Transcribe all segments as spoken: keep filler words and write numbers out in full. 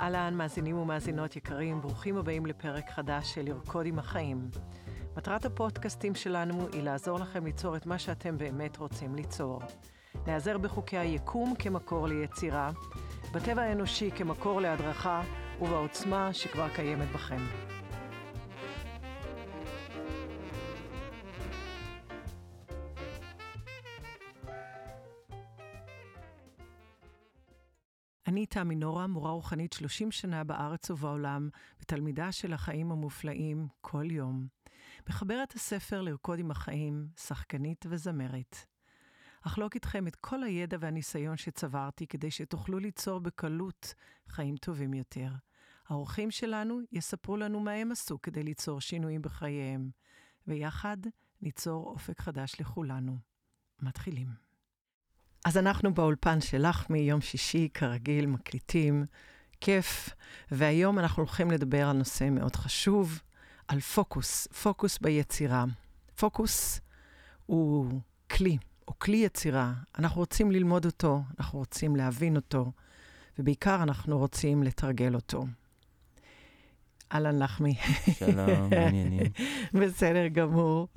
אהלן, מאזינים ומאזינות יקרים, ברוכים הבאים לפרק חדש של לרקוד עם החיים. מטרת הפודקאסטים שלנו היא לעזור לכם ליצור את מה שאתם באמת רוצים ליצור. נעזר בחוקי היקום כמקור ליצירה, בטבע האנושי כמקור להדרכה ובעוצמה שכבר קיימת בכם. אני תמי נורה, מורה רוחנית שלושים שנה בארץ ובעולם, ותלמידה של החיים המופלאים כל יום. מחברת הספר לרקוד עם החיים, שחקנית וזמרת. אחלוק איתכם את כל הידע והניסיון שצברתי כדי שתוכלו ליצור בקלות חיים טובים יותר. האורחים שלנו יספרו לנו מה הם עשו כדי ליצור שינויים בחייהם, ויחד ניצור אופק חדש לכולנו. מתחילים. אז אנחנו באולפן של אחמי, יום שישי, כרגיל, מקליטים, כיף, והיום אנחנו הולכים לדבר על נושא מאוד חשוב, על פוקוס, פוקוס ביצירה. פוקוס הוא כלי, או כלי יצירה. אנחנו רוצים ללמוד אותו, אנחנו רוצים להבין אותו, ובעיקר אנחנו רוצים לתרגל אותו. אלן לחמי. שלום, מעניינים. בסדר גמור.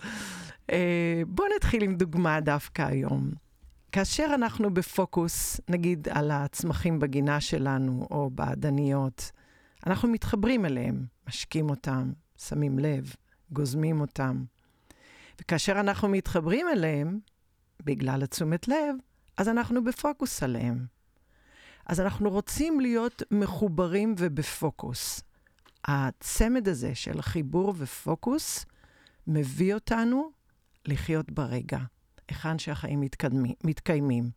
בוא נתחיל עם דוגמה דווקא היום. כאשר אנחנו בפוקוס, נגיד על הצמחים בגינה שלנו, או בעדניות, אנחנו מתחברים אליהם, משקים אותם, שמים לב, גוזמים אותם. וכאשר אנחנו מתחברים אליהם, בגלל התשומת לב, אז אנחנו בפוקוס עליהם. אז אנחנו רוצים להיות מחוברים ובפוקוס. הצמד הזה של חיבור ופוקוס, מביא אותנו לחיות ברגע. היכן שהחיים מתקדמים, מתקיימים.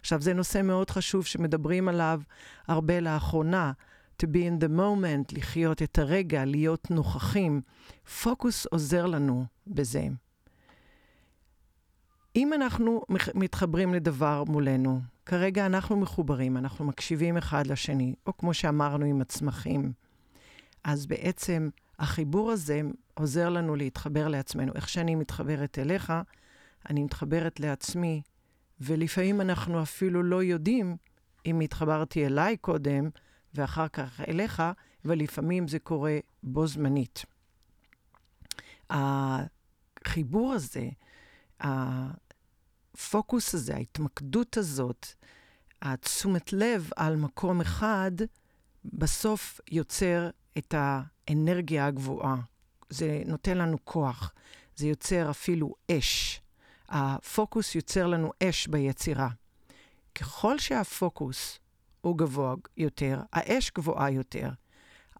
עכשיו, זה נושא מאוד חשוב שמדברים עליו הרבה לאחרונה, to be in the moment, לחיות את הרגע, להיות נוכחים. פוקוס עוזר לנו בזה. אם אנחנו מתחברים לדבר מולנו, כרגע אנחנו מחוברים, אנחנו מקשיבים אחד לשני, או כמו שאמרנו עם הצמחים, אז בעצם החיבור הזה עוזר לנו להתחבר לעצמנו. איך שאני מתחברת אליך, אני מתחברת לעצמי, ולפעמים אנחנו אפילו לא יודעים אם התחברתי אליי קודם, ואחר כך אליך, ולפעמים זה קורה בו זמנית. החיבור הזה, הפוקוס הזה, ההתמקדות הזאת, התשומת לב על מקום אחד, בסוף יוצר את האנרגיה הגבוהה. זה נותן לנו כוח, זה יוצר אפילו אש. הפוקוס יוצר לנו אש ביצירה. ככל שהפוקוס הוא גבוה יותר, האש גבוהה יותר.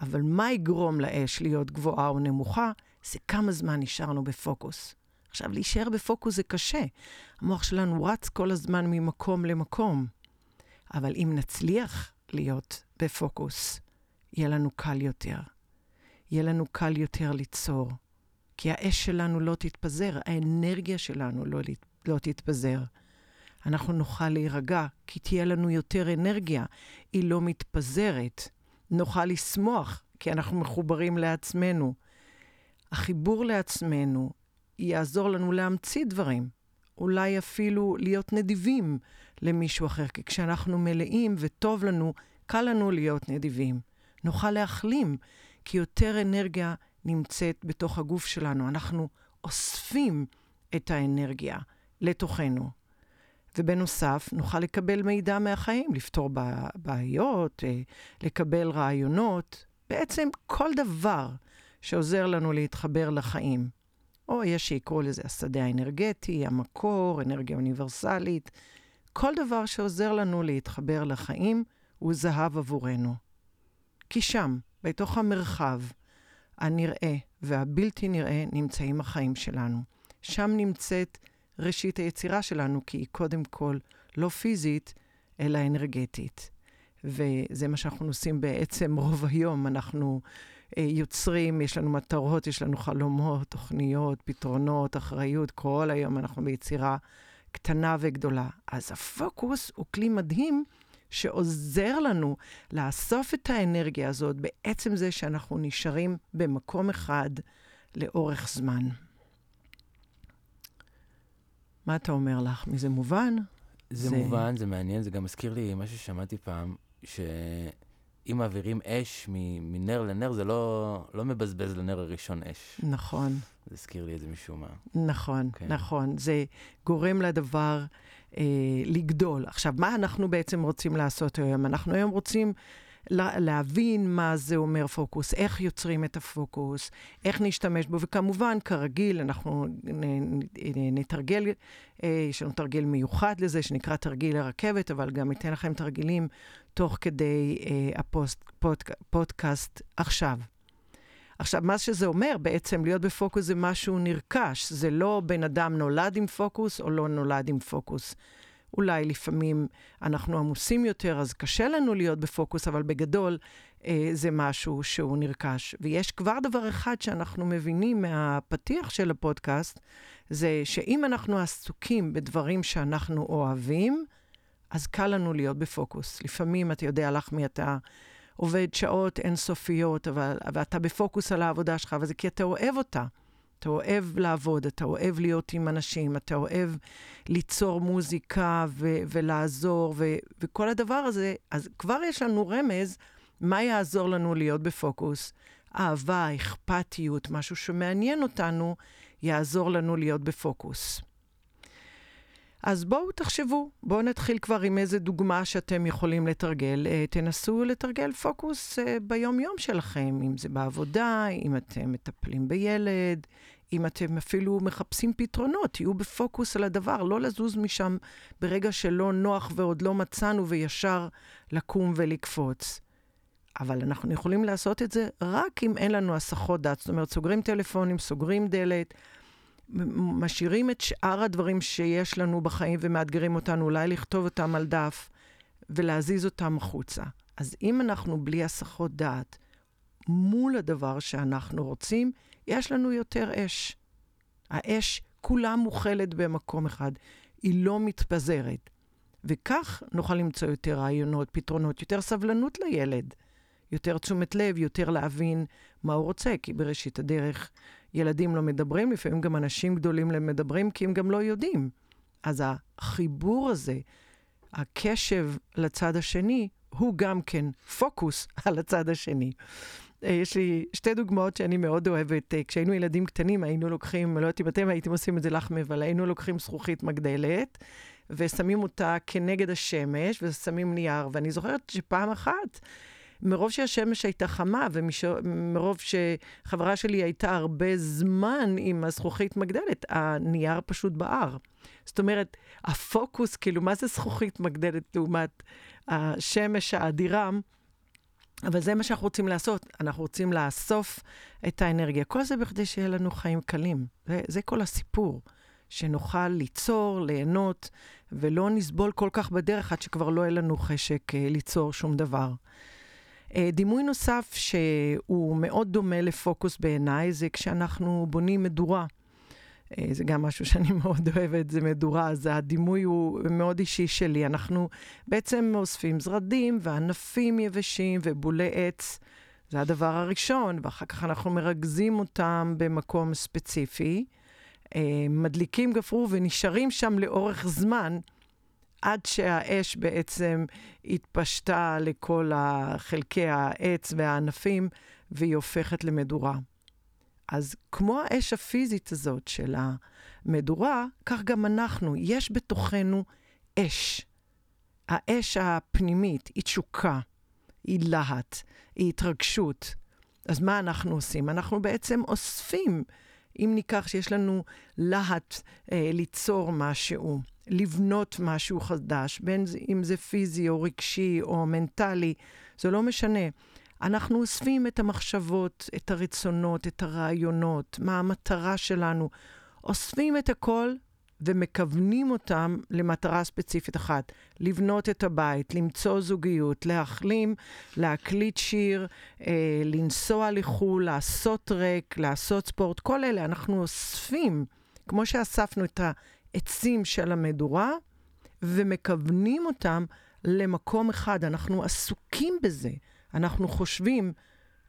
אבל מה יגרום לאש להיות גבוהה או נמוכה? זה כמה זמן נשארנו בפוקוס. עכשיו, להישאר בפוקוס זה קשה. המוח שלנו רץ כל הזמן ממקום למקום. אבל אם נצליח להיות בפוקוס, יהיה לנו קל יותר. יהיה לנו קל יותר ליצור. כי האש שלנו לא תתפזר, האנרגיה שלנו לא, לא תתפזר. אנחנו נוכל להירגע, כי תהיה לנו יותר אנרגיה, היא לא מתפזרת. נוכל לשמוח, כי אנחנו מחוברים לעצמנו. החיבור לעצמנו יעזור לנו להמציא דברים, אולי אפילו להיות נדיבים למישהו אחר, כי כשאנחנו מלאים וטוב לנו, קל לנו להיות נדיבים. נוכל להחלים, כי יותר אנרגיה נדיבה, נמצאת בתוך הגוף שלנו. אנחנו אוספים את האנרגיה לתוכנו. ובנוסף, נוכל לקבל מידע מהחיים, לפתור בעיות, לקבל רעיונות, בעצם כל דבר שעוזר לנו להתחבר לחיים. או יש שיקרו לזה השדה האנרגטי, המקור, אנרגיה אוניברסלית. כל דבר שעוזר לנו להתחבר לחיים הוא זהב עבורנו. כי שם, בתוך המרחב, הנראה והבלתי נראה נמצאים החיים שלנו. שם נמצאת ראשית היצירה שלנו, כי היא קודם כל לא פיזית, אלא אנרגטית. וזה מה שאנחנו עושים בעצם רוב היום. אנחנו אה, יוצרים, יש לנו מטרות, יש לנו חלומות, תוכניות, פתרונות, אחריות. כל היום אנחנו ביצירה קטנה וגדולה. אז הפוקוס הוא כלי מדהים, שעוזר לנו לאסוף את האנרגיה הזאת, בעצם זה שאנחנו נשארים במקום אחד לאורך זמן. מה אתה אומר לך? זה מובן? זה, זה מובן, זה מעניין, זה גם מזכיר לי משהו ששמעתי פעם, שאם אם מעבירים אש מנר לנר, זה לא, לא מבזבז לנר הראשון אש. נכון. זה הזכיר לי את זה משום מה. נכון, כן. נכון. זה גורם לדבר אה, לגדול. עכשיו, מה אנחנו בעצם רוצים לעשות היום? אנחנו היום רוצים לה, להבין מה זה אומר פוקוס, איך יוצרים את הפוקוס, איך נשתמש בו, וכמובן, כרגיל, אנחנו נ, נ, נתרגל, אה, יש לנו תרגיל מיוחד לזה, שנקרא תרגיל הרכבת, אבל גם ניתן לכם תרגילים תוך כדי אה, הפוסט, פודק, פודקאסט עכשיו. עכשיו, מה שזה אומר בעצם, להיות בפוקוס זה משהו נרכש, זה לא בן אדם נולד עם פוקוס או לא נולד עם פוקוס. אולי לפעמים אנחנו עמוסים יותר, אז קשה לנו להיות בפוקוס, אבל בגדול אה, זה משהו שהוא נרכש. ויש כבר דבר אחד שאנחנו מבינים מהפתיח של הפודקאסט, זה שאם אנחנו עסוקים בדברים שאנחנו אוהבים, אז קל לנו להיות בפוקוס. לפעמים, אתה יודע, לך מי אתה עובד שעות אינסופיות, אבל, אבל אתה בפוקוס על העבודה שלך, וזה כי אתה אוהב אותה. אתה אוהב לעבוד, אתה אוהב להיות עם אנשים, אתה אוהב ליצור מוזיקה ו- ולעזור, ו- וכל הדבר הזה, אז כבר יש לנו רמז, מה יעזור לנו להיות בפוקוס? אהבה, אכפתיות, משהו שמעניין אותנו, יעזור לנו להיות בפוקוס. אז בואו תחשבו, בואו נתחיל כבר עם איזה דוגמה שאתם יכולים לתרגל. תנסו לתרגל פוקוס ביום-יום שלכם, אם זה בעבודה, אם אתם מטפלים בילד, אם אתם אפילו מחפשים פתרונות, תהיו בפוקוס על הדבר, לא לזוז משם ברגע שלא נוח ועוד לא מצאנו וישר לקום ולקפוץ. אבל אנחנו יכולים לעשות את זה רק אם אין לנו הסחות דעת, זאת אומרת, סוגרים טלפונים, סוגרים דלת, משאירים את שאר הדברים שיש לנו בחיים ומאתגרים אותנו, אולי לכתוב אותם על דף ולהזיז אותם החוצה. אז אם אנחנו בלי הסחות דעת מול הדבר שאנחנו רוצים, יש לנו יותר אש. האש כולה מוכלת במקום אחד, היא לא מתפזרת. וכך נוכל למצוא יותר רעיונות, פתרונות, יותר סבלנות לילד, יותר תשומת לב, יותר להבין מה הוא רוצה, כי בראשית הדרך ילדים לא מדברים, לפעמים גם אנשים גדולים לא מדברים, כי הם גם לא יודעים. אז החיבור הזה, הקשב לצד השני, הוא גם כן פוקוס על הצד השני. יש לי שתי דוגמאות שאני מאוד אוהבת. כשהיינו ילדים קטנים, היינו לוקחים, לא יודעת אם אתם הייתם עושים את זה לחמי, אבל היינו לוקחים זכוכית מגדלת, ושמים אותה כנגד השמש, ושמים נייר, ואני זוכרת שפעם אחת, מרוב שהשמש הייתה חמה, ומרוב שחברה שלי הייתה הרבה זמן עם הזכוכית מגדלת, הנייר פשוט בער. זאת אומרת, הפוקוס, כאילו, מה זה זכוכית מגדלת לעומת השמש האדירה? אבל זה מה שאנחנו רוצים לעשות. אנחנו רוצים לאסוף את האנרגיה. כל זה בכדי שיהיה לנו חיים קלים. זה, זה כל הסיפור. שנוכל ליצור, ליהנות, ולא נסבול כל כך בדרך, עד שכבר לא יהיה לנו חשק ליצור שום דבר. דימוי נוסף שהוא מאוד דומה לפוקוס בעיניי, זה כשאנחנו בונים מדורה. זה גם משהו שאני מאוד אוהבת, זה מדורה, אז הדימוי הוא מאוד אישי שלי. אנחנו בעצם אוספים זרדים וענפים יבשים ובולי עץ, זה הדבר הראשון, ואחר כך אנחנו מרכזים אותם במקום ספציפי, מדליקים גפרור ונשארים שם לאורך זמן, עד שהאש בעצם התפשטה לכל חלקי העץ והענפים, והיא הופכת למדורה. אז כמו האש הפיזית הזאת של המדורה, כך גם אנחנו, יש בתוכנו אש. האש הפנימית היא תשוקה, היא להט, היא התרגשות. אז מה אנחנו עושים? אנחנו בעצם אוספים, אם ניקח שיש לנו להט אה, ליצור משהו, לבנות משהו חדש, בין אם זה פיזי או רגשי או מנטלי, זה לא משנה. אנחנו אוספים את המחשבות, את הרצונות, את הרעיונות, מה המטרה שלנו. אוספים את הכל ומכוונים אותם למטרה ספציפית אחת. לבנות את הבית, למצוא זוגיות, להחלים, להקליט שיר, אה, לנסוע לחול, לעשות טרק, לעשות ספורט, כל אלה. אנחנו אוספים, כמו שאספנו את ה... עצים של המדורה, ומכוונים אותם למקום אחד. אנחנו עסוקים בזה. אנחנו חושבים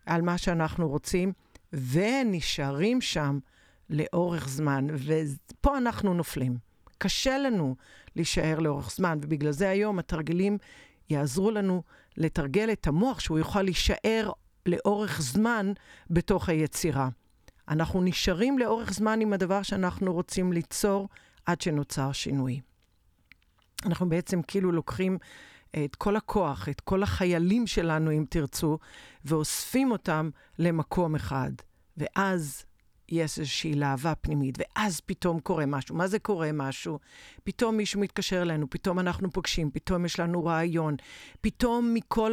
על מה שאנחנו רוצים, ונשארים שם לאורך זמן. ופה אנחנו נופלים. קשה לנו להישאר לאורך זמן, ובגלל זה היום התרגילים יעזרו לנו לתרגל את המוח שהוא יוכל להישאר לאורך זמן בתוך היצירה. אנחנו נשארים לאורך זמן עם הדבר שאנחנו רוצים ליצור עד שנוצר שינוי. אנחנו בעצם כאילו לוקחים את כל הכוח, את כל החיילים שלנו אם תרצו, ואוספים אותם למקום אחד. ואז יש איזושהי להבה פנימית, ואז פתאום קורה משהו. מה זה קורה משהו? פתאום מישהו מתקשר אלינו, פתאום אנחנו פוגשים, פתאום יש לנו רעיון, פתאום מכל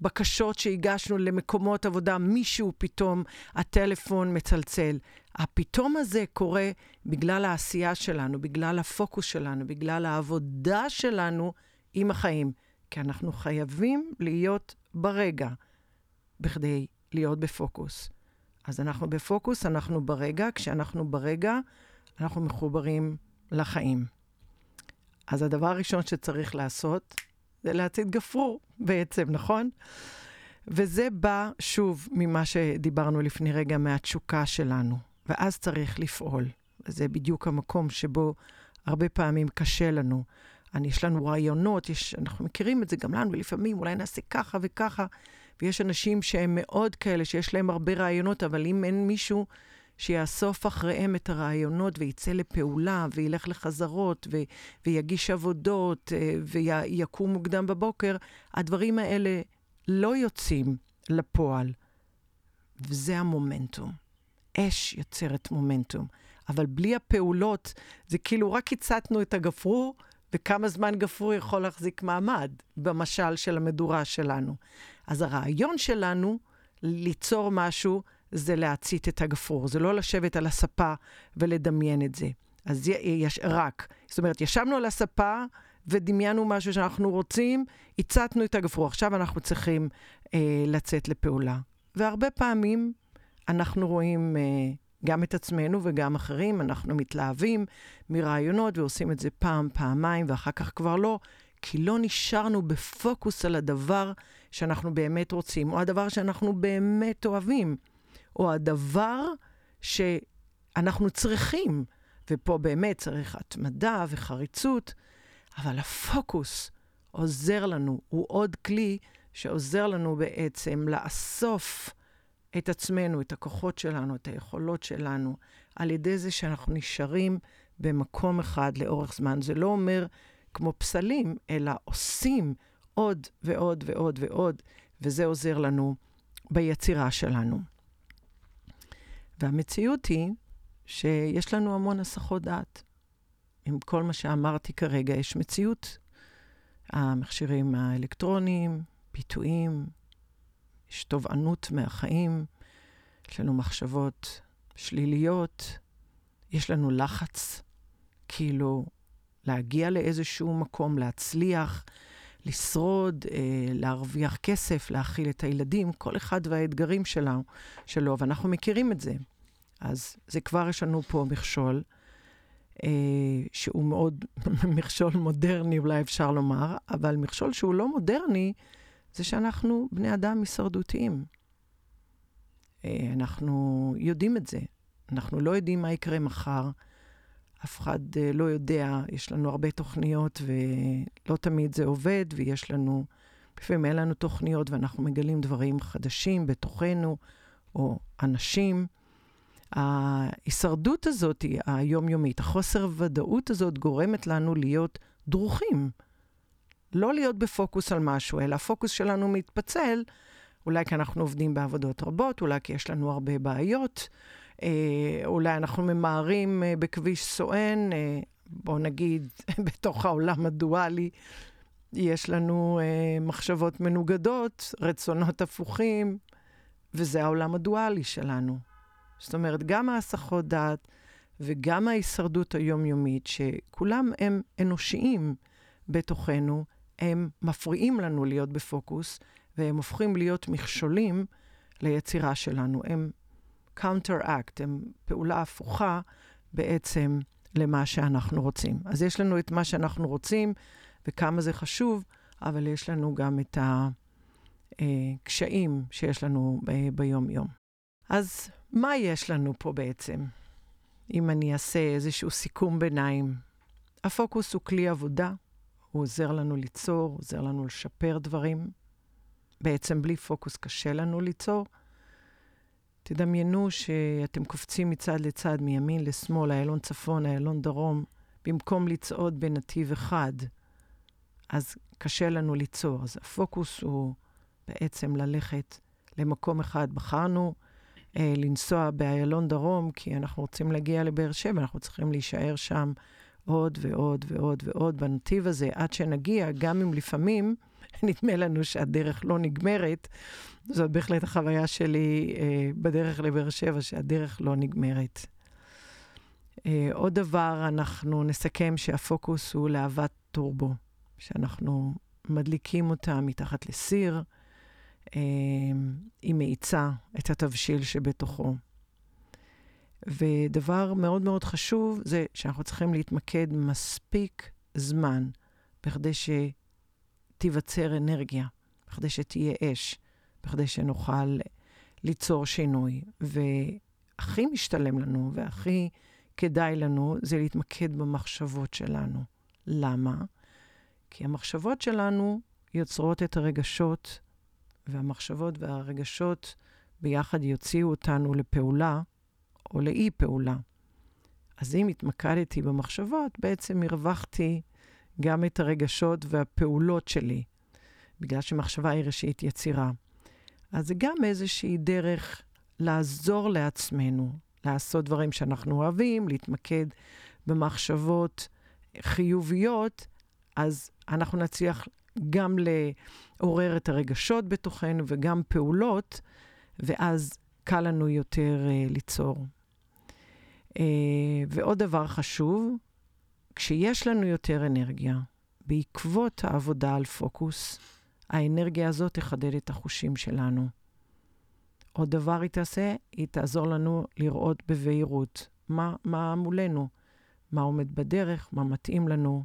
הבקשות שהגשנו למקומות עבודה, מישהו פתאום הטלפון מצלצל. הפתאום הזה קורה בגלל העשייה שלנו, בגלל הפוקוס שלנו, בגלל העבודה שלנו עם החיים. כי אנחנו חייבים להיות ברגע, בכדי להיות בפוקוס. אז אנחנו בפוקוס, אנחנו ברגע, כשאנחנו ברגע, אנחנו מחוברים לחיים. אז הדבר הראשון שצריך לעשות, זה להצית גפרור בעצם, נכון? וזה בא שוב ממה שדיברנו לפני רגע, מהתשוקה שלנו. ואז צריך לפעול. זה בדיוק המקום שבו הרבה פעמים קשה לנו. יש לנו רעיונות, יש, אנחנו מכירים את זה גם לנו, ולפעמים אולי נעשה ככה וככה, ויש אנשים שהם מאוד כאלה, שיש להם הרבה רעיונות, אבל אם אין מישהו שיאסוף אחריהם את הרעיונות, וייצא לפעולה, וילך לחזרות, ו- ויגיש עבודות, ויקום מוקדם בבוקר, הדברים האלה לא יוצאים לפועל. וזה המומנטום. אש יוצרת מומנטום. אבל בלי הפעולות, זה כאילו רק הצטנו את הגפרור, וכמה זמן גפרור יכול להחזיק מעמד, במשל של המדורה שלנו. אז הרעיון שלנו, ליצור משהו, זה להצית את הגפרור. זה לא לשבת על הספה ולדמיין את זה. אז יש רק. זאת אומרת, ישבנו על הספה ודמיינו משהו שאנחנו רוצים, הצתנו את הגפרור. עכשיו אנחנו צריכים אה, לצאת לפעולה. והרבה פעמים אנחנו רואים... אה, גם את עצמנו וגם אחרים, אנחנו מתלהבים מרעיונות ועושים את זה פעם, פעמיים, ואחר כך כבר לא, כי לא נשארנו בפוקוס על הדבר שאנחנו באמת רוצים, או הדבר שאנחנו באמת אוהבים, או הדבר שאנחנו צריכים, ופה באמת צריך התמדה וחריצות, אבל הפוקוס עוזר לנו, הוא עוד כלי שעוזר לנו בעצם לאסוף את עצמנו, את הכוחות שלנו, את היכולות שלנו, על ידי זה שאנחנו נשארים במקום אחד לאורך זמן. זה לא אומר כמו פסלים, אלא עושים עוד ועוד ועוד ועוד, וזה עוזר לנו ביצירה שלנו. והמציאות היא שיש לנו המון הסחות דעת. עם כל מה שאמרתי כרגע, יש מציאות. המכשירים האלקטרוניים, פיתויים, יש תובענות מהחיים, יש לנו מחשבות שליליות, יש לנו לחץ, כאילו להגיע לאיזשהו מקום, להצליח, לשרוד, אה, להרוויח כסף, להאכיל את הילדים, כל אחד והאתגרים שלו, שלו, ואנחנו מכירים את זה. אז זה כבר יש לנו פה מכשול, אה, שהוא מאוד מכשול מודרני, אולי אפשר לומר, אבל מכשול שהוא לא מודרני, זה שאנחנו בני אדם מסורדותיים. אנחנו יודעים את זה. אנחנו לא יודעים מה יקרה מחר. אף אחד לא יודע. יש לנו הרבה תוכניות ולא תמיד זה עובד, ויש לנו, לפעמים אין לנו תוכניות ואנחנו מגלים דברים חדשים בתוכנו, או אנשים. ההישרדות הזאת, היומיומית, החוסר ודאות הזאת גורמת לנו להיות דרוכים. לא להיות בפוקוס על משהו, אלא הפוקוס שלנו מתפצל, אולי כי אנחנו עובדים בעבודות רבות, אולי כי יש לנו הרבה בעיות, אולי אנחנו ממהרים בכביש סואן, בוא נגיד, בתוך העולם הדואלי, יש לנו מחשבות מנוגדות, רצונות הפוכים, וזה העולם הדואלי שלנו. זאת אומרת, גם ההסחות דעת, וגם ההישרדות היומיומית, שכולם הם אנושיים בתוכנו, הם מפריעים לנו להיות בפוקוס, והם הופכים להיות מכשולים ליצירה שלנו. הם counter-act, הם פעולה הפוכה בעצם למה שאנחנו רוצים. אז יש לנו את מה שאנחנו רוצים, וכמה זה חשוב, אבל יש לנו גם את הקשיים שיש לנו ביום-יום. אז מה יש לנו פה בעצם? אם אני אעשה איזשהו סיכום ביניים, הפוקוס הוא כלי עבודה, הוא עוזר לנו ליצור, הוא עוזר לנו לשפר דברים. בעצם בלי פוקוס קשה לנו ליצור. תדמיינו שאתם קופצים מצד לצד, מימין לשמאל, איילון צפון, איילון דרום, במקום לצעוד בנתיב אחד, אז קשה לנו ליצור. אז הפוקוס הוא בעצם ללכת למקום אחד. בחרנו אה, לנסוע באיילון דרום, כי אנחנו רוצים להגיע לבאר שבע, אנחנו צריכים להישאר שם עוד ועוד ועוד ועוד בנתיב הזה, עד שנגיע, גם אם לפעמים נדמה לנו שהדרך לא נגמרת, זאת בהחלט החוויה שלי אה, בדרך לבאר שבע, שהדרך לא נגמרת. אה, עוד דבר, אנחנו נסכם שהפוקוס הוא להבת טורבו, שאנחנו מדליקים אותה מתחת לסיר, אה, היא מאיצה את התבשיל שבתוכו. ודבר מאוד מאוד חשוב זה שאנחנו צריכים להתמקד מספיק זמן, בכדי שתיווצר אנרגיה, בכדי שתהיה אש, בכדי שנוכל ליצור שינוי. והכי משתלם לנו והכי כדאי לנו זה להתמקד במחשבות שלנו. למה? כי המחשבות שלנו יוצרות את הרגשות, והמחשבות והרגשות ביחד יוציאו אותנו לפעולה, או לאי פעולה. אז אם התמקדתי במחשבות, בעצם הרווחתי גם את הרגשות והפעולות שלי, בגלל שמחשבה היא ראשית יצירה. אז זה גם איזושהי דרך לעזור לעצמנו, לעשות דברים שאנחנו אוהבים, להתמקד במחשבות חיוביות, אז אנחנו נצליח גם לעורר את הרגשות בתוכנו וגם פעולות, ואז קל לנו יותר uh, ליצור. Uh, ועוד דבר חשוב, כשיש לנו יותר אנרגיה, בעקבות העבודה על פוקוס, האנרגיה הזאת תחדד את החושים שלנו. עוד דבר היא תעשה, היא תעזור לנו לראות בבהירות, מה, מה מולנו, מה עומד בדרך, מה מתאים לנו.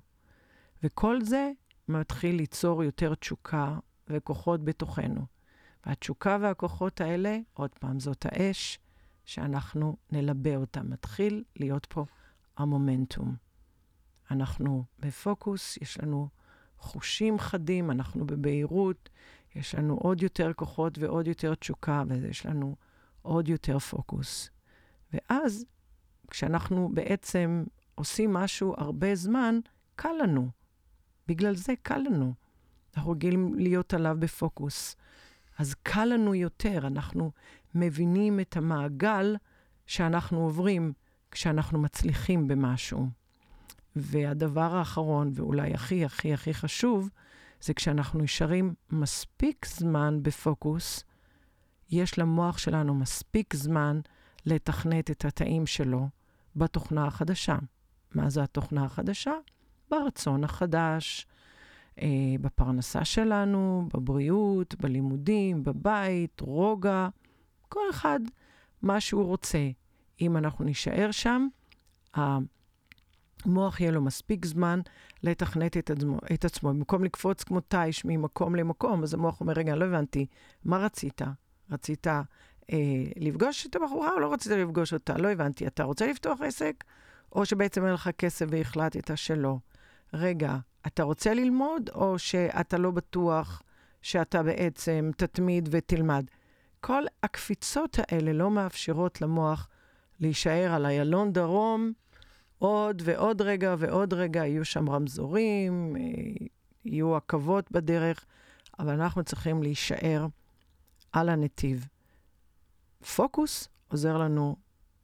וכל זה מתחיל ליצור יותר תשוקה וכוחות בתוכנו. והתשוקה והכוחות האלה, עוד פעם, זאת האש שאנחנו נלבא אותה. מתחיל להיות פה המומנטום. אנחנו בפוקוס, יש לנו חושים חדים, אנחנו בבהירות, יש לנו עוד יותר כוחות ועוד יותר תשוקה, ויש לנו עוד יותר פוקוס. ואז, כשאנחנו בעצם עושים משהו הרבה זמן, קל לנו. בגלל זה קל לנו. אנחנו רגילים להיות עליו בפוקוס. אז קל לנו יותר, אנחנו מבינים את המעגל שאנחנו עוברים כשאנחנו מצליחים במשהו. והדבר האחרון, ואולי הכי הכי הכי חשוב, זה כשאנחנו נשארים מספיק זמן בפוקוס, יש למוח שלנו מספיק זמן לתכנת את התאים שלו בתוכנה החדשה. מה זה התוכנה החדשה? ברצון החדש. בפרנסה שלנו, בבריאות, בלימודים, בבית, רוגע, כל אחד מה שהוא רוצה. אם אנחנו נשאר שם, המוח יהיה לו מספיק זמן לתכנת את עצמו, את עצמו. במקום לקפוץ כמו טייש ממקום למקום, אז המוח אומר, רגע, לא הבנתי, מה רצית? רצית אה, לפגוש את הבחורה או לא רצית לפגוש אותה? לא הבנתי, אתה רוצה לפתוח עסק? או שבעצם אין לך כסף והחלטת שלא. רגע, אתה רוצה ללמוד, או שאתה לא בטוח שאתה בעצם תתמיד ותלמד? כל הקפיצות האלה לא מאפשרות למוח להישאר על איילון דרום, עוד ועוד רגע ועוד רגע, יהיו שם רמזורים, יהיו עקבות בדרך, אבל אנחנו צריכים להישאר על הנתיב. פוקוס עוזר לנו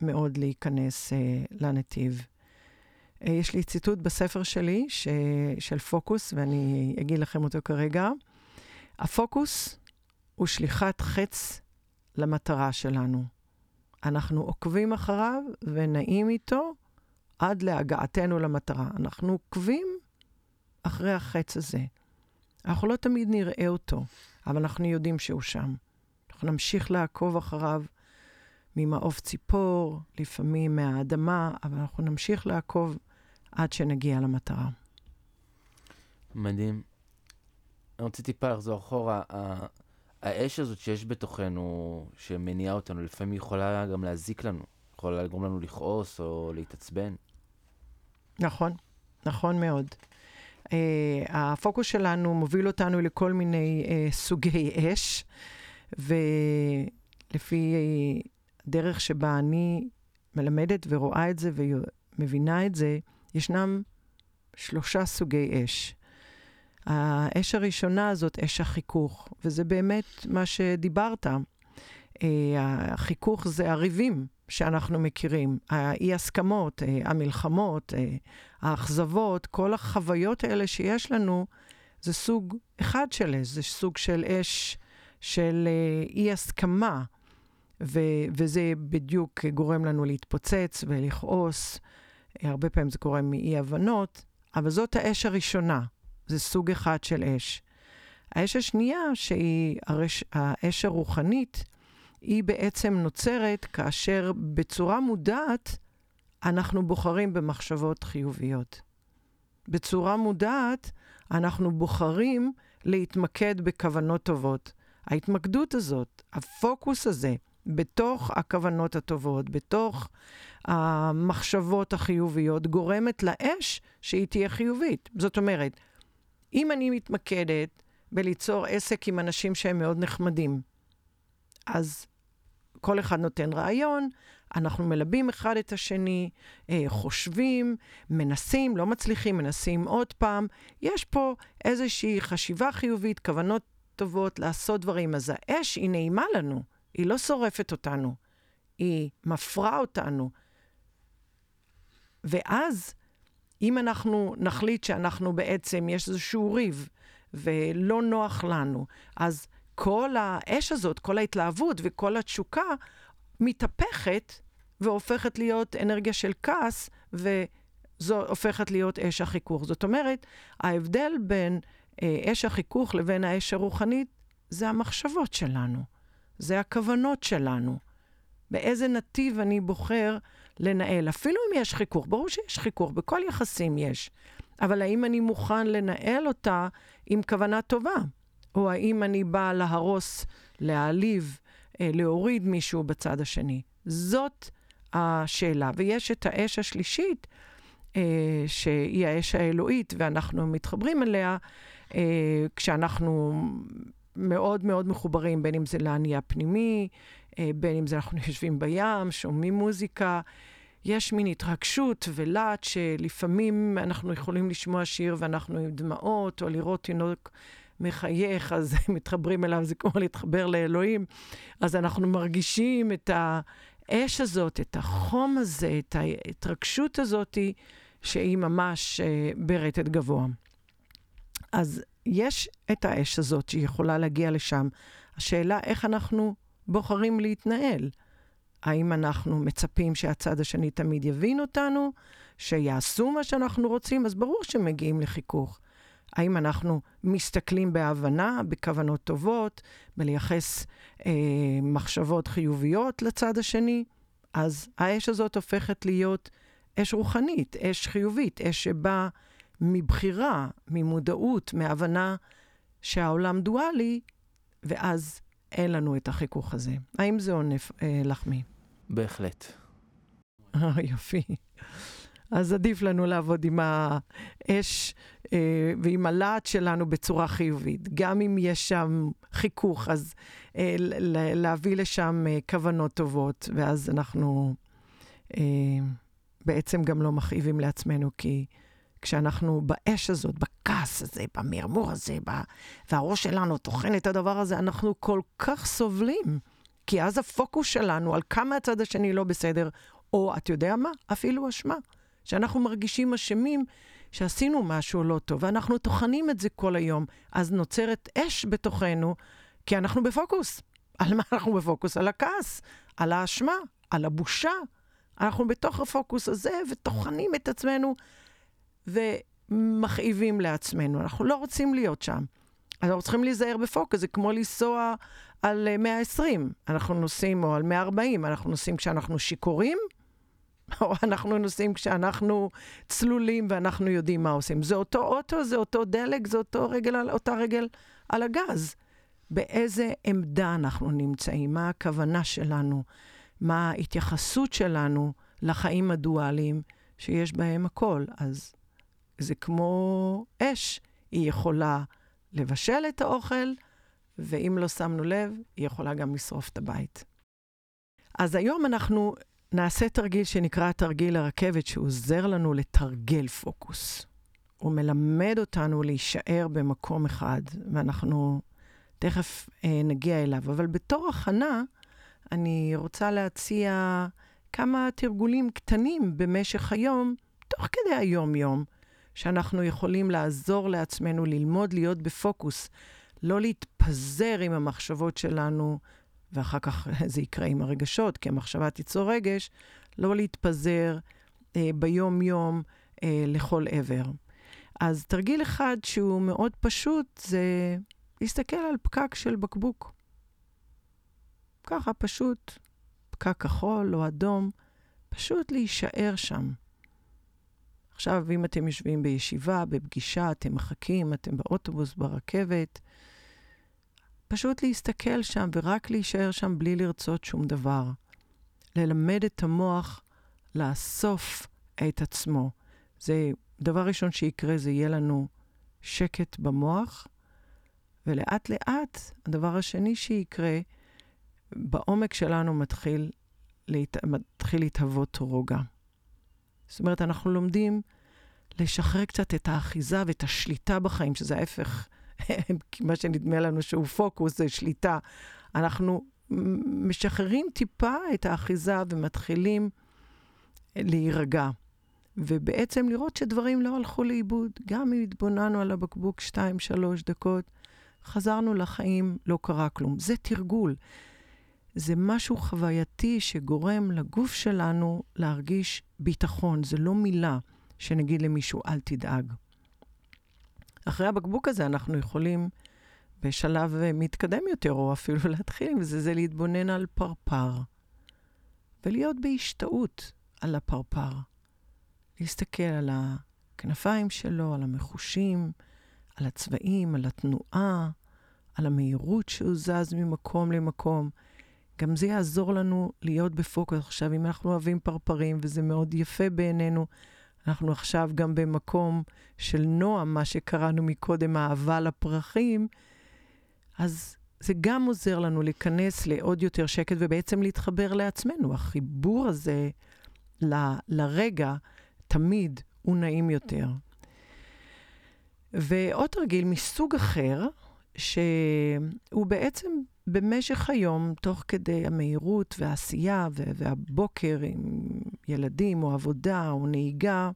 מאוד להיכנס לנתיב. יש לי ציטוט בספר שלי ש... של פוקוס, ואני אגיד לכם אותו כרגע. הפוקוס הוא שליחת חץ למטרה שלנו. אנחנו עוקבים אחריו ונעים איתו עד להגעתנו למטרה. אנחנו עוקבים אחרי החץ הזה. אנחנו לא תמיד נראה אותו, אבל אנחנו יודעים שהוא שם. אנחנו נמשיך לעקוב אחריו, ממעוף ציפור, לפעמים מהאדמה, אבל אנחנו נמשיך לעקוב עד שנגיע למטרה. מדהים. אני רוצה טיפה לחזור אחורה. האש הזאת שיש בתוכנו, שמניעה אותנו, לפעמים היא יכולה גם להזיק לנו, יכולה לגרום לנו לכעוס או להתעצבן. נכון, נכון מאוד. הפוקוס שלנו מוביל אותנו לכל מיני סוגי אש, ולפי דרך שבה אני מלמדת ורואה את זה ומבינה את זה, ישנם שלושה סוגי אש. האש הראשונה הזאת, אש החיכוך, וזה באמת מה שדיברת. החיכוך זה הריבים שאנחנו מכירים, האי הסכמות, המלחמות, האכזבות, כל החוויות האלה שיש לנו, זה סוג אחד של אש, זה סוג של אש של אי הסכמה, ו- וזה בדיוק גורם לנו להתפוצץ ולכעוס, הרבה פעמים זה קורה מאי הבנות, אבל זאת האש הראשונה, זה סוג אחד של אש. האש השנייה, שהיא הרש... האש הרוחנית, היא בעצם נוצרת כאשר בצורה מודעת אנחנו בוחרים במחשבות חיוביות. בצורה מודעת אנחנו בוחרים להתמקד בכוונות טובות. ההתמקדות הזאת, הפוקוס הזה, בתוך הכוונות הטובות, בתוך המחשבות החיוביות, גורמת לאש שהיא תהיה חיובית. זאת אומרת, אם אני מתמקדת בליצור עסק עם אנשים שהם מאוד נחמדים, אז כל אחד נותן רעיון, אנחנו מלבים אחד את השני, חושבים, מנסים, לא מצליחים, מנסים עוד פעם. יש פה איזושהי חשיבה חיובית, כוונות טובות לעשות דברים. אז האש היא נעימה לנו, היא לא שורפת אותנו, היא מפרה אותנו. ואז אם אנחנו נחליט שאנחנו בעצם, יש איזשהו ריב ולא נוח לנו, אז כל האש הזאת, כל ההתלהבות וכל התשוקה מתהפכת והופכת להיות אנרגיה של כעס, וזו הופכת להיות אש החיכוך. זאת אומרת, ההבדל בין אש החיכוך לבין האש הרוחנית, זה המחשבות שלנו, זה הכוונות שלנו. באיזה נתיב אני בוחר לנהל, אפילו אם יש חיכוך, ברור שיש חיכוך, בכל יחסים יש, אבל האם אני מוכן לנהל אותה עם כוונה טובה? או האם אני באה להרוס, להעליב, להוריד מישהו בצד השני? זאת השאלה. ויש את האש השלישית, שהיא האש האלוהית, ואנחנו מתחברים אליה, כשאנחנו מאוד מאוד מחוברים, בין אם זה לעניין פנימי, בין אם זה אנחנו יושבים בים, שומעים מוזיקה, יש מין התרגשות ולעד שלפעמים אנחנו יכולים לשמוע שיר ואנחנו עם דמעות, או לראות תינוק מחייך, אז מתחברים אליו, זה כמו להתחבר לאלוהים. אז אנחנו מרגישים את האש הזאת, את החום הזה, את ההתרגשות הזאת, שהיא ממש ברטט גבוה. אז יש את האש הזאת שיכולה להגיע לשם. השאלה איך אנחנו בוחרים להתנהל. האם אנחנו מצפים שהצד השני תמיד יבין אותנו, שיעשו מה שאנחנו רוצים, אז ברור שמגיעים לחיכוך. האם אנחנו מסתכלים בהבנה, בכוונות טובות, בלייחס אה, מחשבות חיוביות לצד השני, אז האש הזאת הופכת להיות אש רוחנית, אש חיובית, אש שבא מבחירה, ממודעות, מהבנה שהעולם דואלי, ואז אין לנו את החיכוך הזה. האם זה עונף אה, לחמי? בהחלט. יופי. אז עדיף לנו לעבוד עם האש אה, ועם הלהט שלנו בצורה חיובית. גם אם יש שם חיכוך, אז אה, להביא לשם אה, כוונות טובות, ואז אנחנו אה, בעצם גם לא מכאיבים לעצמנו, כי כשאנחנו באש הזאת, בכעס הזה, במרמור הזה, והראש שלנו תוכן את הדבר הזה, אנחנו כל כך סובלים, כי אז הפוקוס שלנו על כמה הצד השני לא בסדר, או את יודע מה? אפילו אשמה. שאנחנו מרגישים אשמים שעשינו משהו לא טוב, ואנחנו תוכנים את זה כל היום, אז נוצרת אש בתוכנו, כי אנחנו בפוקוס. על מה אנחנו בפוקוס? על הכעס, על האשמה, על הבושה. אנחנו בתוך הפוקוס הזה, ותוכנים את עצמנו, ומכאיבים לעצמנו. אנחנו לא רוצים להיות שם. אנחנו צריכים להיזהר בפוקוס, זה כמו לנסוע על מאה ועשרים, אנחנו נוסעים, או על מאה וארבעים, אנחנו נוסעים כשאנחנו שיקורים, או אנחנו נוסעים כשאנחנו צלולים ואנחנו יודעים מה עושים. זה אותו אוטו, זה אותו דלק, זה אותו רגל, אותה רגל על הגז. באיזה עמדה אנחנו נמצאים? מה הכוונה שלנו? מה ההתייחסות שלנו לחיים הדואליים שיש בהם הכל? אז זה כמו אש, היא יכולה לבשל את האוכל, ואם לא שמנו לב, היא יכולה גם לשרוף את הבית. אז היום אנחנו נעשה תרגיל שנקרא תרגיל הרכבת, שעוזר לנו לתרגל פוקוס. הוא מלמד אותנו להישאר במקום אחד, ואנחנו תכף אה, נגיע אליו. אבל בתור הכנה, אני רוצה להציע כמה תרגולים קטנים במשך היום, תוך כדי היום-יום, שאנחנו יכולים לעזור לעצמנו ללמוד להיות בפוקוס, לא להתפזר עם המחשבות שלנו, ואחר כך זה יקרה עם הרגשות, כי המחשבה תיצור רגש, לא להתפזר אה, ביום-יום אה, לכל עבר. אז תרגיל אחד שהוא מאוד פשוט, זה להסתכל על פקק של בקבוק. ככה פשוט, פקק כחול או אדום, פשוט להישאר שם. עכשיו, אם אתם יושבים בישיבה, בפגישה, אתם מחכים, אתם באוטובוס, ברכבת, פשוט להסתכל שם ורק להישאר שם בלי לרצות שום דבר. ללמד את המוח לאסוף את עצמו. זה דבר ראשון שיקרה, זה יהיה לנו שקט במוח, ולאט לאט הדבר השני שיקרה, בעומק שלנו מתחיל, להת... מתחיל להתהוות רוגע. זאת אומרת, אנחנו לומדים לשחרר קצת את האחיזה ואת השליטה בחיים, שזה ההפך, מה שנדמה לנו שהוא פוקוס, זה שליטה. אנחנו משחררים טיפה את האחיזה ומתחילים להירגע. ובעצם לראות שדברים לא הלכו לאיבוד. גם אם התבוננו על הבקבוק שתיים שלוש דקות, חזרנו לחיים, לא קרה כלום. זה תרגול. זה משהו חווייתי שגורם לגוף שלנו להרגיש ביטחון. זה לא מילה שנגיד למישהו, אל תדאג. אחרי הבקבוק הזה אנחנו יכולים בשלב מתקדם יותר, או אפילו להתחיל עם זה, זה להתבונן על פרפר. ולהיות בהשתאות על הפרפר. להסתכל על הכנפיים שלו, על המחושים, על הצבעים, על התנועה, על המהירות שהוא זז ממקום למקום. גם זה יעזור לנו להיות בפוקוס. עכשיו, אם אנחנו אוהבים פרפרים, וזה מאוד יפה בעינינו, אנחנו עכשיו גם במקום של נועם, מה שקראנו מקודם, אהבה לפרחים, אז זה גם עוזר לנו להיכנס לעוד יותר שקט, ובעצם להתחבר לעצמנו. החיבור הזה ל, לרגע, תמיד הוא נעים יותר. ועוד תרגיל מסוג אחר, שהוא בעצם במשך היום, תוך כדי המהירות והעשייה והבוקר עם ילדים או עבודה או נהיגה,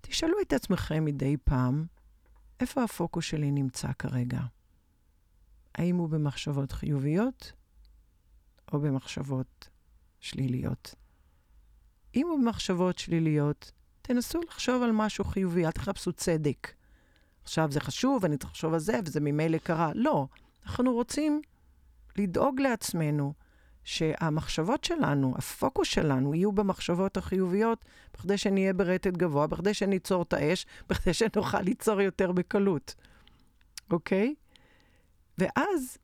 תשאלו את עצמכם מדי פעם, איפה הפוקוס שלי נמצא כרגע? האם הוא במחשבות חיוביות או במחשבות שליליות? אם הוא במחשבות שליליות, תנסו לחשוב על משהו חיובי, אל תחפשו צדק. עכשיו זה חשוב, אני תחשוב על זה, וזה ממילא קרה. לא, אנחנו רוצים לדאוג לעצמנו שהמחשבות שלנו, הפוקוס שלנו, יהיו במחשבות החיוביות, בכדי שנהיה ברטט גבוה, בכדי שניצור את האש, בכדי שנוכל ליצור יותר בקלות. אוקיי? ואז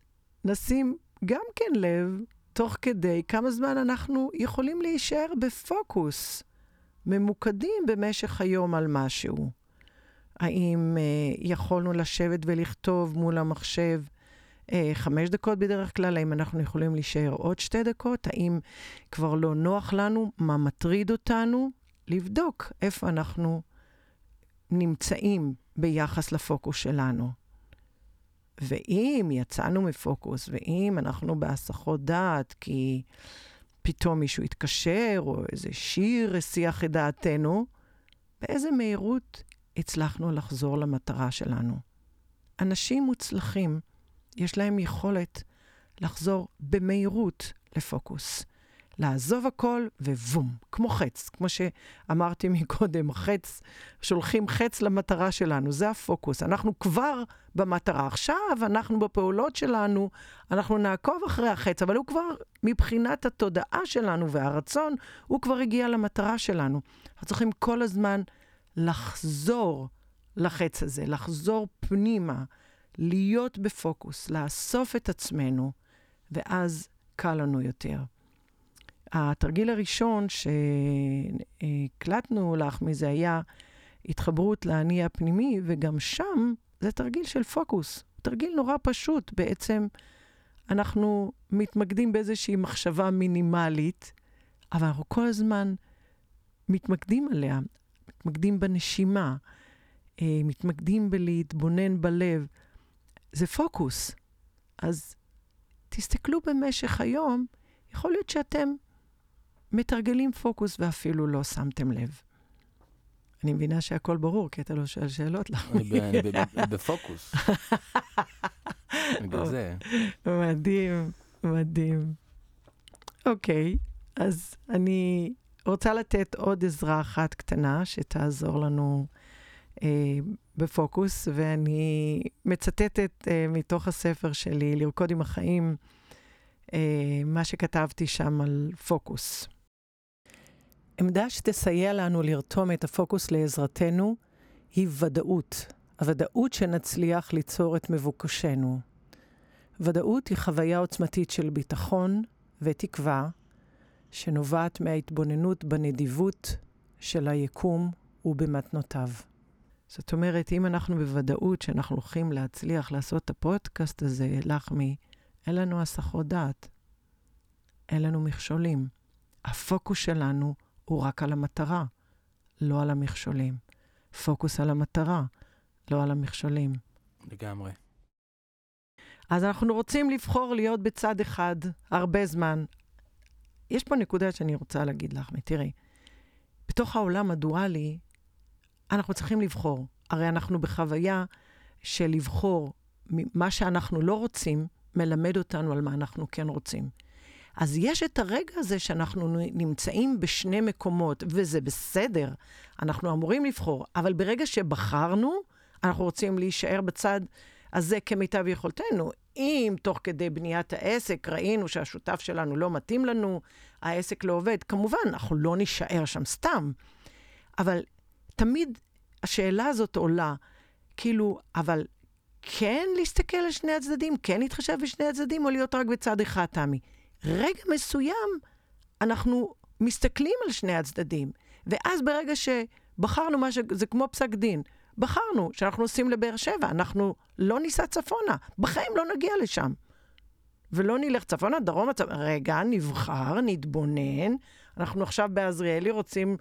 נשים גם כן לב, תוך כדי כמה זמן אנחנו יכולים להישאר בפוקוס, ממוקדים במשך היום על משהו. האם אה, יכולנו לשבת ולכתוב מול המחשב אה, חמש דקות בדרך כלל? האם אנחנו יכולים להישאר עוד שתי דקות? האם כבר לא נוח לנו? מה מטריד אותנו? לבדוק איפה אנחנו נמצאים ביחס לפוקוס שלנו. ואם יצאנו מפוקוס, ואם אנחנו בהסחות דעת, כי פתאום מישהו התקשר, או איזה שיר השיח את דעתנו, באיזה מהירות הצלחנו לחזור למטרה שלנו. אנשים מוצלחים, יש להם יכולת לחזור במהירות לפוקוס. לעזוב הכל ובום, כמו חץ, כמו שאמרתי מקודם, חץ, שולחים חץ למטרה שלנו, זה הפוקוס. אנחנו כבר במטרה עכשיו, אנחנו בפעולות שלנו, אנחנו נעקוב אחרי החץ, אבל הוא כבר, מבחינת התודעה שלנו והרצון, הוא כבר הגיע למטרה שלנו. אנחנו צריכים כל הזמן לחזור לחץ הזה, לחזור פנימה, להיות בפוקוס, לאסוף את עצמנו, ואז קל לנו יותר. התרגיל הראשון שהקלטנו לך מזה היה התחברות לעני הפנימי, וגם שם זה תרגיל של פוקוס. תרגיל נורא פשוט. בעצם אנחנו מתמקדים באיזושהי מחשבה מינימלית, אבל אנחנו כל הזמן מתמקדים עליה, מתמקדים בנשימה, מתמקדים בלהתבונן בלב. זה פוקוס. אז תסתכלו במשך היום, יכול להיות שאתם מתרגלים פוקוס ואפילו לא שמתם לב. אני מבינה שהכל ברור, כי אתה לא שואל שאלות. אני בפוקוס. בגלל זה. מדהים, מדהים. אוקיי, אז אני רוצה לתת עוד עזרה אחת קטנה, שתעזור לנו בפוקוס, ואני מצטטת מתוך הספר שלי, לרקוד עם החיים, מה שכתבתי שם על פוקוס. עמדה שתסייע לנו לרתום את הפוקוס לעזרתנו היא ודאות. הוודאות שנצליח ליצור את מבוקשנו. ודאות היא חוויה עוצמתית של ביטחון ותקווה, שנובעת מההתבוננות בנדיבות של היקום ובמתנותיו. זאת אומרת, אם אנחנו בוודאות שאנחנו הולכים להצליח לעשות את הפודקאסט הזה, לחמי, אין לנו הסחות דעת, אין לנו מכשולים. הפוקוס שלנו הוא רק על המטרה, לא על המכשולים. פוקוס על המטרה, לא על המכשולים. לגמרי. אז אנחנו רוצים לבחור להיות בצד אחד הרבה זמן. יש פה נקודה שאני רוצה להגיד לך, תראי, בתוך העולם הדואלי, אנחנו צריכים לבחור. הרי אנחנו בחוויה של לבחור מה שאנחנו לא רוצים, מלמד אותנו על מה אנחנו כן רוצים. אז יש את הרגע הזה שאנחנו נמצאים בשני מקומות, וזה בסדר, אנחנו אמורים לבחור, אבל ברגע שבחרנו, אנחנו רוצים להישאר בצד הזה כמיטב יכולתנו. אם תוך כדי בניית העסק ראינו שהשותף שלנו לא מתאים לנו, העסק לא עובד, כמובן, אנחנו לא נשאר שם סתם. אבל תמיד השאלה הזאת עולה, כאילו, אבל כן להסתכל על שני הצדדים, כן להתחשב בשני הצדדים, או להיות רק בצד אחד, תמי. רגע מסוים, אנחנו מסתכלים על שני הצדדים, ואז ברגע שבחרנו משהו, זה כמו פסק דין, בחרנו שאנחנו עושים לבאר שבע, אנחנו לא ניסע צפונה, בחיים לא נגיע לשם, ולא נלך צפונה, דרום, הצפ... רגע, נבחר, נתבונן, אנחנו עכשיו באזריאלי רוצים,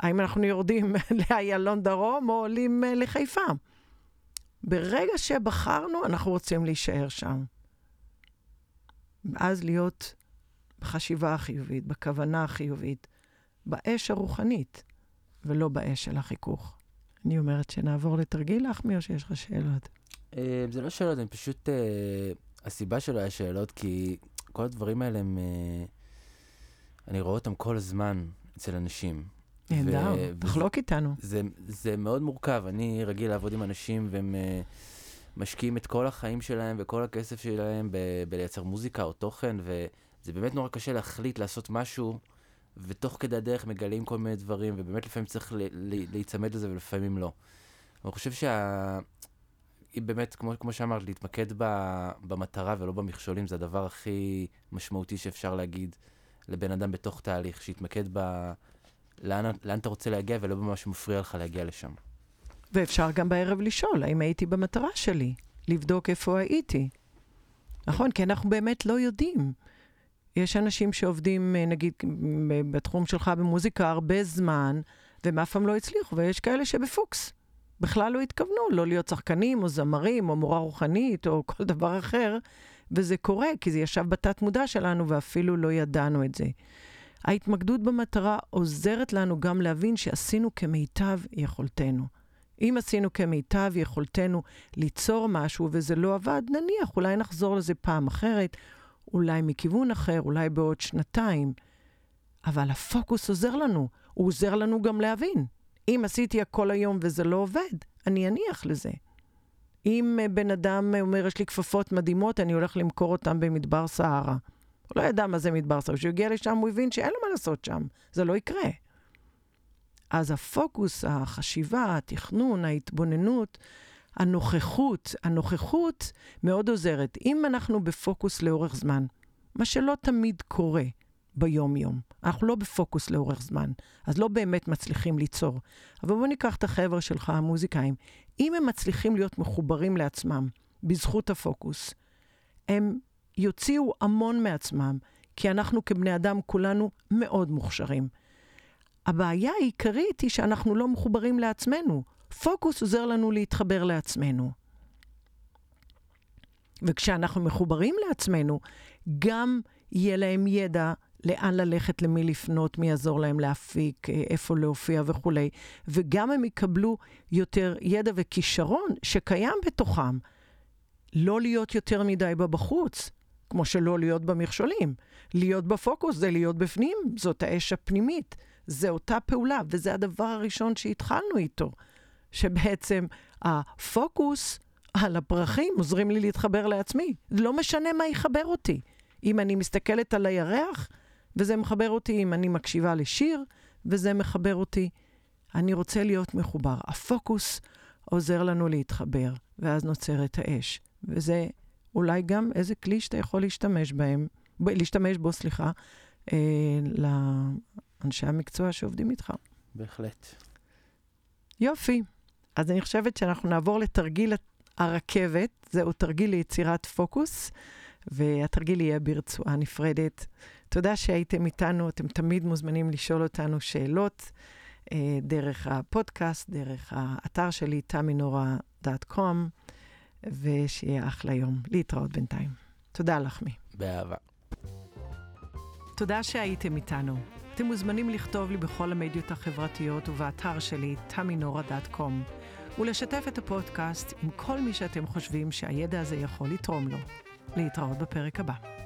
האם אנחנו יורדים לאיילון דרום, או עולים לחיפה. ברגע שבחרנו, אנחנו רוצים להישאר שם. ואז להיות בחשיבה החיובית, בכוונה החיובית, באש הרוחנית, ולא באש של החיכוך. אני אומרת שנעבור לתרגיל, אחמי, או שיש לך שאלות? זה לא שאלות, אני פשוט... הסיבה שלא היה שאלות, כי כל הדברים האלה הם... אני רואה אותם כל הזמן אצל אנשים. נהדר, תחלוק איתנו. זה מאוד מורכב, אני רגיל לעבוד עם אנשים, והם... משקיעים את כל החיים שלהם וכל הכסף שלהם ב- בלייצר מוזיקה או תוכן, וזה באמת נורא קשה להחליט לעשות משהו, ותוך כדי הדרך מגלים כל מיני דברים, ובאמת לפעמים צריך ל- ל- להיצמד לזה ולפעמים לא. אני חושב שה... אם באמת, כמו, כמו שאמרת, להתמקד ב- במטרה ולא במכשולים, זה הדבר הכי משמעותי שאפשר להגיד לבן אדם בתוך תהליך, שיתמקד ב- לאן, לאן אתה רוצה להגיע ולא במה שמפריע לך להגיע לשם. ואפשר גם בערב לשאול, האם הייתי במטרה שלי? לבדוק איפה הייתי. נכון, כי אנחנו באמת לא יודעים. יש אנשים שעובדים, נגיד, בתחום שלך במוזיקה הרבה זמן, ומאף פעם לא הצליחו, ויש כאלה שבפוקס. בכלל לא התכוונו, לא להיות שחקנים, או זמרים, או מורה רוחנית, או כל דבר אחר, וזה קורה, כי זה ישב בתת מודע שלנו, ואפילו לא ידענו את זה. ההתמקדות במטרה עוזרת לנו גם להבין שעשינו כמיטב יכולתנו. אם עשינו כמיטב יכולתנו ליצור משהו וזה לא עבד, נניח, אולי נחזור לזה פעם אחרת, אולי מכיוון אחר, אולי בעוד שנתיים. אבל הפוקוס עוזר לנו, הוא עוזר לנו גם להבין. אם עשיתי הכל היום וזה לא עובד, אני אניח לזה. אם בן אדם אומר, יש לי כפפות מדהימות, אני הולך למכור אותן במדבר סהרה. הוא לא ידע מה זה מדבר סהרה, כשהגיע לשם הוא הבין שאין לו מה לעשות שם, זה לא יקרה. אז הפוקוס, החשיבה, התכנון, ההתבוננות, הנוכחות, הנוכחות מאוד עוזרת. אם אנחנו בפוקוס לאורך זמן, מה שלא תמיד קורה, ביום-יום. אנחנו לא בפוקוס לאורך זמן, אז לא באמת מצליחים ליצור. אבל בוא ניקח את החבר שלך, המוזיקאים. אם הם מצליחים להיות מחוברים לעצמם, בזכות הפוקוס, הם יוציאו המון מעצמם, כי אנחנו כבני אדם כולנו מאוד מוכשרים. הבעיה העיקרית היא שאנחנו לא מחוברים לעצמנו. פוקוס עוזר לנו להתחבר לעצמנו. וכשאנחנו מחוברים לעצמנו, גם יהיה להם ידע לאן ללכת, למי לפנות, מי יעזור להם להפיק, איפה להופיע וכו'. וגם הם יקבלו יותר ידע וכישרון שקיים בתוכם. לא להיות יותר מדי בבחוץ, כמו שלא להיות במכשולים. להיות בפוקוס זה להיות בפנים, זאת האש הפנימית. זה אותה פעולה, וזה הדבר הראשון שהתחלנו איתו. שבעצם הפוקוס על הפרחים עוזרים לי להתחבר לעצמי. לא משנה מה יחבר אותי. אם אני מסתכלת על הירח, וזה מחבר אותי. אם אני מקשיבה לשיר, וזה מחבר אותי. אני רוצה להיות מחובר. הפוקוס עוזר לנו להתחבר, ואז נוצרת האש. וזה אולי גם איזה כלי שאתה יכול להשתמש בהם, ב, להשתמש בו, סליחה, אה, לאנשי המקצוע שעובדים איתך. בהחלט. יופי. אז אני חושבת שאנחנו נעבור לתרגיל הרכבת, זהו תרגיל ליצירת פוקוס, והתרגיל יהיה ברצועה נפרדת. תודה שהייתם איתנו, אתם תמיד מוזמנים לשאול אותנו שאלות, אה, דרך הפודקאסט, דרך האתר שלי, תמי נורה דוט קום, ושיהיה אחלה יום. להתראות בינתיים. תודה לך, מי. באהבה. תודה שהייתם איתנו. אתם מוזמנים לכתוב לי בכל המדיות החברתיות ובאתר שלי, תמי נורה דוט קום, ולשתף את הפודקאסט עם כל מי שאתם חושבים שהידע הזה יכול לתרום לו. להתראות בפרק הבא.